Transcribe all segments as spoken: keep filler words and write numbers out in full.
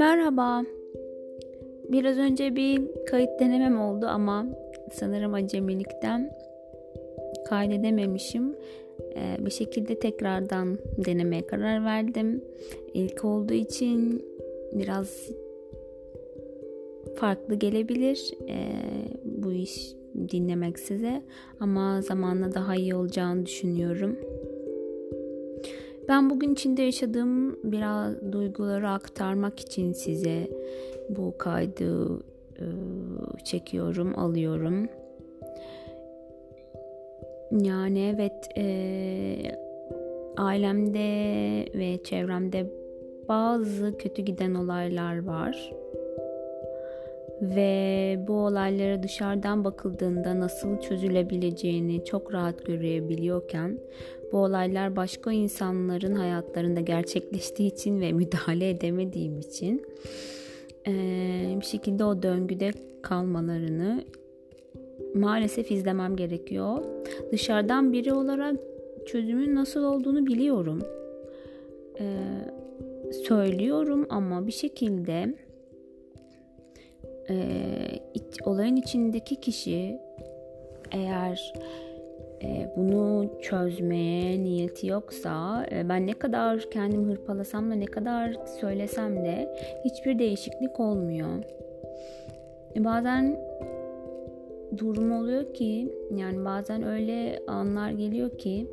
Merhaba. Biraz önce bir kayıt denemem oldu ama sanırım acemilikten kaydedememişim. Ee, bir şekilde tekrardan denemeye karar verdim. İlk olduğu için biraz farklı gelebilir ee, bu iş dinlemek size, ama zamanla daha iyi olacağını düşünüyorum. Ben bugün içinde yaşadığım biraz duyguları aktarmak için size bu kaydı e, çekiyorum, alıyorum. Yani evet, e, ailemde ve çevremde bazı kötü giden olaylar var. Ve bu olaylara dışarıdan bakıldığında nasıl çözülebileceğini çok rahat görebiliyorken, bu olaylar başka insanların hayatlarında gerçekleştiği için ve müdahale edemediğim için bir şekilde o döngüde kalmalarını maalesef izlemem gerekiyor. Dışarıdan biri olarak çözümün nasıl olduğunu biliyorum. Söylüyorum ama bir şekilde Ee, iç, olayın içindeki kişi eğer e, bunu çözmeye niyeti yoksa, e, ben ne kadar kendimi hırpalasam da ne kadar söylesem de hiçbir değişiklik olmuyor. E, bazen durum oluyor ki, yani bazen öyle anlar geliyor ki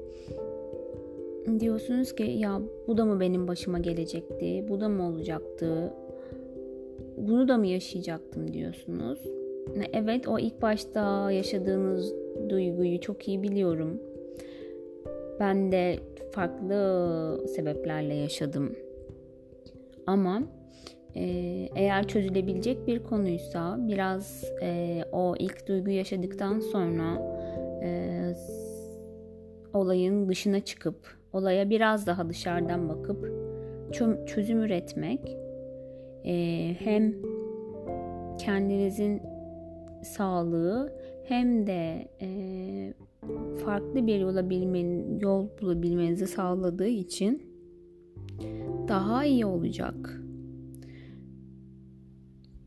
diyorsunuz ki ya bu da mı benim başıma gelecekti, bu da mı olacaktı? Bunu da mı yaşayacaktım diyorsunuz. Evet, o ilk başta yaşadığınız duyguyu çok iyi biliyorum. Ben de farklı sebeplerle yaşadım. Ama e, eğer çözülebilecek bir konuysa biraz e, o ilk duyguyu yaşadıktan sonra e, olayın dışına çıkıp, olaya biraz daha dışarıdan bakıp çözüm üretmek, hem kendinizin sağlığı hem de farklı bir yola bilmen, yol bulabilmenizi sağladığı için daha iyi olacak.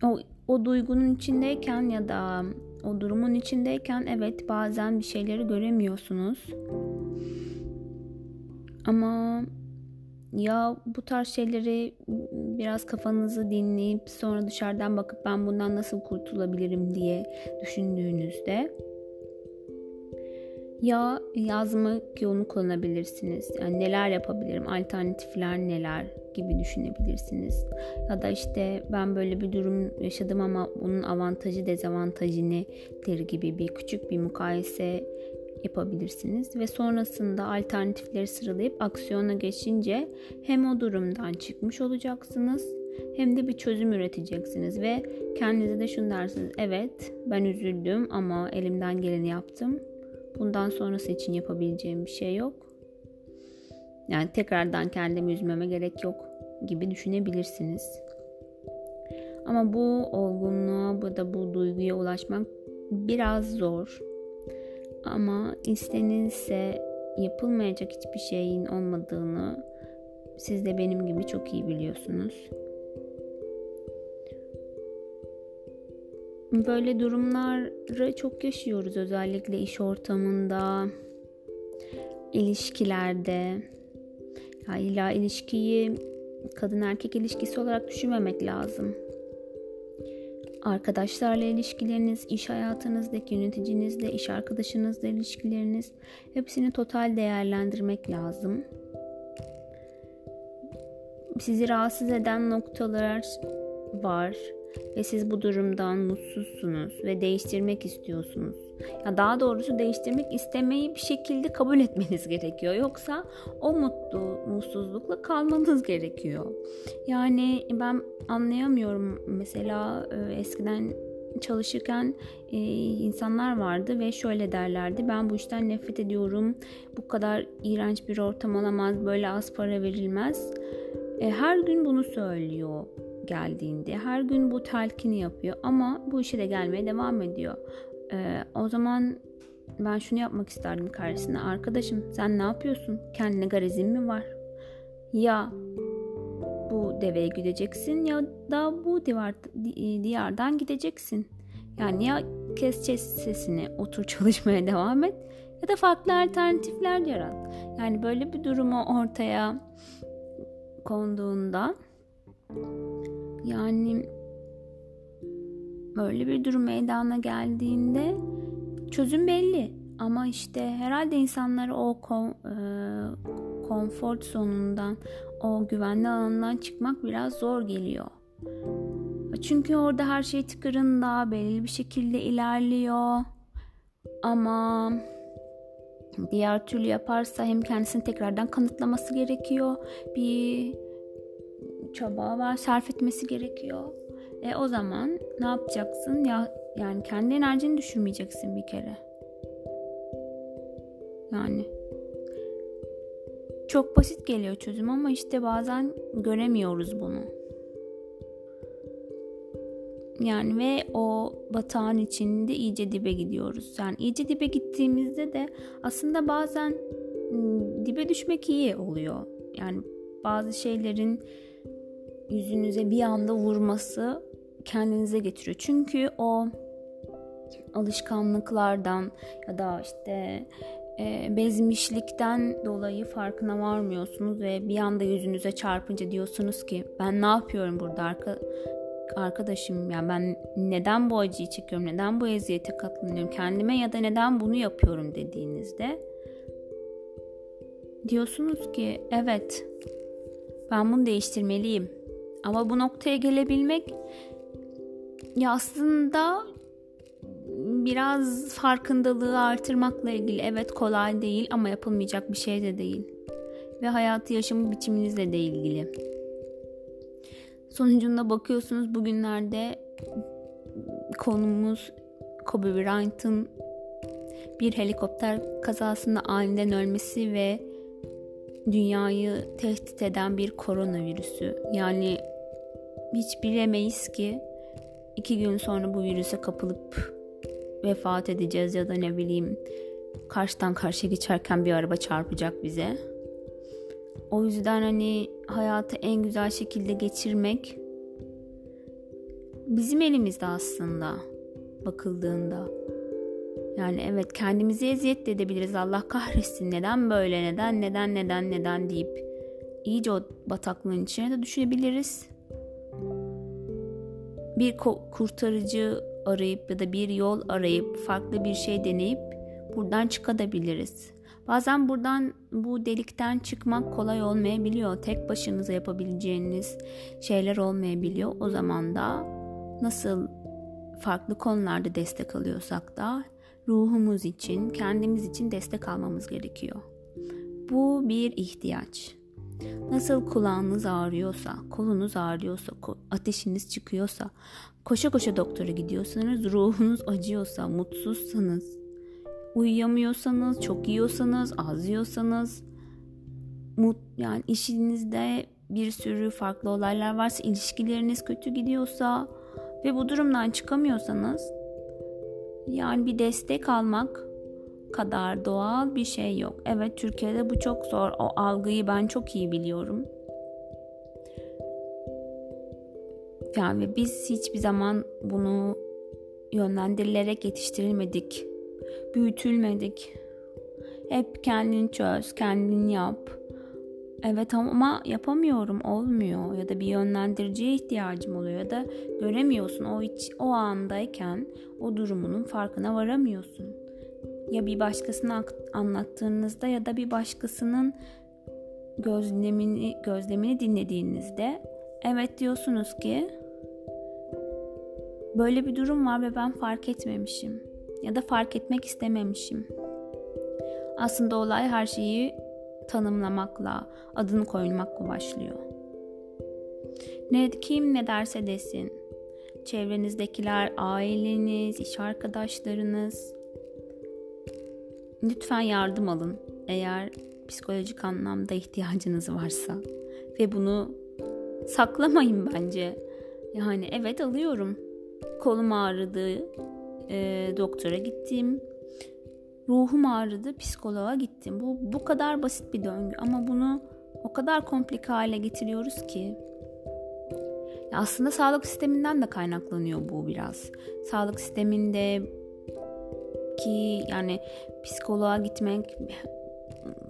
O, o duygunun içindeyken ya da o durumun içindeyken evet bazen bir şeyleri göremiyorsunuz. Ama ya bu tarz şeyleri biraz kafanızı dinleyip sonra dışarıdan bakıp ben bundan nasıl kurtulabilirim diye düşündüğünüzde ya yazmak yolunu kullanabilirsiniz. Yani neler yapabilirim, alternatifler neler gibi düşünebilirsiniz. Ya da işte ben böyle bir durum yaşadım ama bunun avantajı dezavantajı nedir gibi bir küçük bir mukayese yapabilirsiniz ve sonrasında alternatifleri sıralayıp aksiyona geçince hem o durumdan çıkmış olacaksınız hem de bir çözüm üreteceksiniz ve kendinize de şunu dersiniz: evet, ben üzüldüm ama elimden geleni yaptım, bundan sonrası için yapabileceğim bir şey yok, yani tekrardan kendimi üzmeme gerek yok gibi düşünebilirsiniz. Ama bu olgunluğa, bu da bu duyguya ulaşmak biraz zor. Ama istenilse yapılmayacak hiçbir şeyin olmadığını siz de benim gibi çok iyi biliyorsunuz. Böyle durumları çok yaşıyoruz, özellikle iş ortamında, ilişkilerde. Ya illa ilişkiyi kadın erkek ilişkisi olarak düşünmemek lazım. Arkadaşlarla ilişkileriniz, iş hayatınızdaki yöneticinizle, iş arkadaşınızla ilişkileriniz, hepsini total değerlendirmek lazım. Sizi rahatsız eden noktalar var ve siz bu durumdan mutsuzsunuz ve değiştirmek istiyorsunuz. Ya daha doğrusu değiştirmek istemeyi bir şekilde kabul etmeniz gerekiyor. Yoksa o mutlu, mutsuzlukla kalmanız gerekiyor. Yani ben anlayamıyorum. Mesela eskiden çalışırken insanlar vardı ve şöyle derlerdi: ben bu işten nefret ediyorum, bu kadar iğrenç bir ortam olamaz, böyle az para verilmez. Her gün bunu söylüyor geldiğinde, her gün bu telkini yapıyor ama bu işe de gelmeye devam ediyor. Ee, o zaman ben şunu yapmak isterdim karşısına: arkadaşım, sen ne yapıyorsun? Kendine garezin mi var? Ya bu bu deveye gideceksin ya da bu divar, diyardan gideceksin. Yani ya kes sesini, otur çalışmaya devam et ya da farklı alternatifler yarat. Yani böyle bir durumu ortaya konduğunda, yani böyle bir durum meydana geldiğinde çözüm belli. Ama işte herhalde insanları o kon, e, konfor zonundan, o güvenli alandan çıkmak biraz zor geliyor. Çünkü orada her şey tıkırında, belirli bir şekilde ilerliyor. Ama diğer türlü yaparsa hem kendisini tekrardan kanıtlaması gerekiyor. Bir çaba var, sarf etmesi gerekiyor. E o zaman ne yapacaksın? Ya, yani kendi enerjini düşürmeyeceksin bir kere. Yani çok basit geliyor çözüm ama işte bazen göremiyoruz bunu. Yani ve o batağın içinde iyice dibe gidiyoruz. Yani iyice dibe gittiğimizde de aslında bazen dibe düşmek iyi oluyor. Yani bazı şeylerin yüzünüze bir anda vurması kendinize getiriyor. Çünkü o alışkanlıklardan ya da işte bezmişlikten dolayı farkına varmıyorsunuz ve bir anda yüzünüze çarpınca diyorsunuz ki ben ne yapıyorum burada arkadaşım, yani ben neden bu acıyı çekiyorum, neden bu eziyete katlanıyorum kendime ya da neden bunu yapıyorum dediğinizde diyorsunuz ki evet, ben bunu değiştirmeliyim. Ama bu noktaya gelebilmek ya aslında biraz farkındalığı artırmakla ilgili. Evet, kolay değil ama yapılmayacak bir şey de değil. Ve hayatı yaşam biçiminizle de ilgili. Sonucunda bakıyorsunuz bugünlerde konumuz Kobe Bryant'ın bir helikopter kazasında aniden ölmesi ve dünyayı tehdit eden bir koronavirüsü. Yani hiç bilemeyiz ki iki gün sonra bu virüse kapılıp vefat edeceğiz ya da ne bileyim karşıdan karşıya geçerken bir araba çarpacak bize. O yüzden hani hayatı en güzel şekilde geçirmek bizim elimizde aslında bakıldığında. Yani evet, kendimizi eziyet de edebiliriz. Allah kahretsin, neden böyle, neden neden neden neden deyip iyice o bataklığın içine de düşebiliriz. Bir ko- kurtarıcı arayıp ya da bir yol arayıp farklı bir şey deneyip buradan çıkabiliriz. Bazen buradan, bu delikten çıkmak kolay olmayabiliyor. Tek başınıza yapabileceğiniz şeyler olmayabiliyor. O zaman da nasıl farklı konularda destek alıyorsak da ruhumuz için, kendimiz için destek almamız gerekiyor. Bu bir ihtiyaç. Nasıl kulağınız ağrıyorsa, kolunuz ağrıyorsa, ateşiniz çıkıyorsa, koşa koşa doktora gidiyorsanız, ruhunuz acıyorsa, mutsuzsanız, uyuyamıyorsanız, çok yiyorsanız, az yiyorsanız, mut, yani işinizde bir sürü farklı olaylar varsa, ilişkileriniz kötü gidiyorsa ve bu durumdan çıkamıyorsanız, yani bir destek almak kadar doğal bir şey yok. Evet, Türkiye'de bu çok zor. O algıyı ben çok iyi biliyorum. Yani biz hiçbir zaman bunu yönlendirilerek yetiştirilmedik. Büyütülmedik. Hep kendini çöz, kendini yap. Evet ama yapamıyorum, olmuyor ya da bir yönlendiriciye ihtiyacım oluyor ya da göremiyorsun. O iç, o andayken o durumunun farkına varamıyorsun. Ya bir başkasına anlattığınızda ya da bir başkasının gözlemini gözlemini dinlediğinizde evet diyorsunuz ki böyle bir durum var ve ben fark etmemişim ya da fark etmek istememişim. Aslında olay her şeyi tanımlamakla, adını koymakla başlıyor. Ne kim ne derse desin, çevrenizdekiler, aileniz, iş arkadaşlarınız, lütfen yardım alın eğer psikolojik anlamda ihtiyacınız varsa ve bunu saklamayın bence. Yani evet, alıyorum, kolum ağrıdı, e, doktora gittim, ruhum ağrıdı, psikoloğa gittim. Bu bu kadar basit bir döngü ama bunu o kadar komplik hale getiriyoruz ki Aslında sağlık sisteminden de kaynaklanıyor bu biraz. Sağlık sistemindeki yani psikoloğa gitmek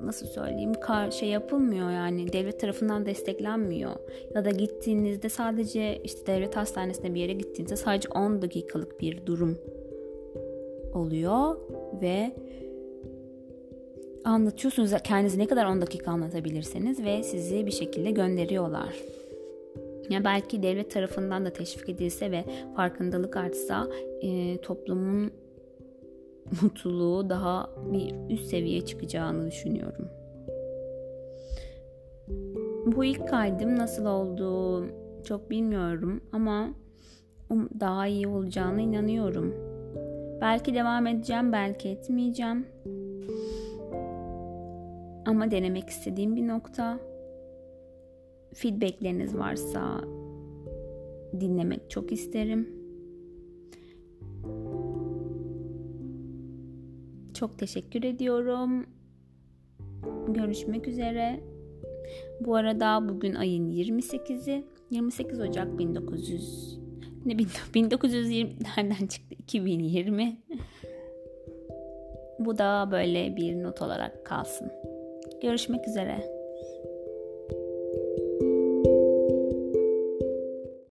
nasıl söyleyeyim şey yapılmıyor yani devlet tarafından desteklenmiyor. Ya da gittiğinizde sadece işte devlet hastanesine bir yere gittiğinizde sadece on dakikalık bir durum oluyor ve anlatıyorsunuz kendinizi ne kadar on dakika anlatabilirseniz ve sizi bir şekilde gönderiyorlar. Yani belki devlet tarafından da teşvik edilse ve farkındalık artsa e, toplumun mutluluğu daha bir üst seviyeye çıkacağını düşünüyorum. Bu ilk kaydım nasıl oldu çok bilmiyorum ama daha iyi olacağına inanıyorum. Belki devam edeceğim, belki etmeyeceğim. Ama denemek istediğim bir nokta. Feedbackleriniz varsa dinlemek çok isterim. Çok teşekkür ediyorum. Görüşmek üzere. Bu arada bugün ayın yirmi sekizi. yirmi sekiz Ocak bin dokuz yüz... Ne bin dokuz yüz yirmi nereden çıktı? iki bin yirmi. Bu da böyle bir not olarak kalsın. Görüşmek üzere.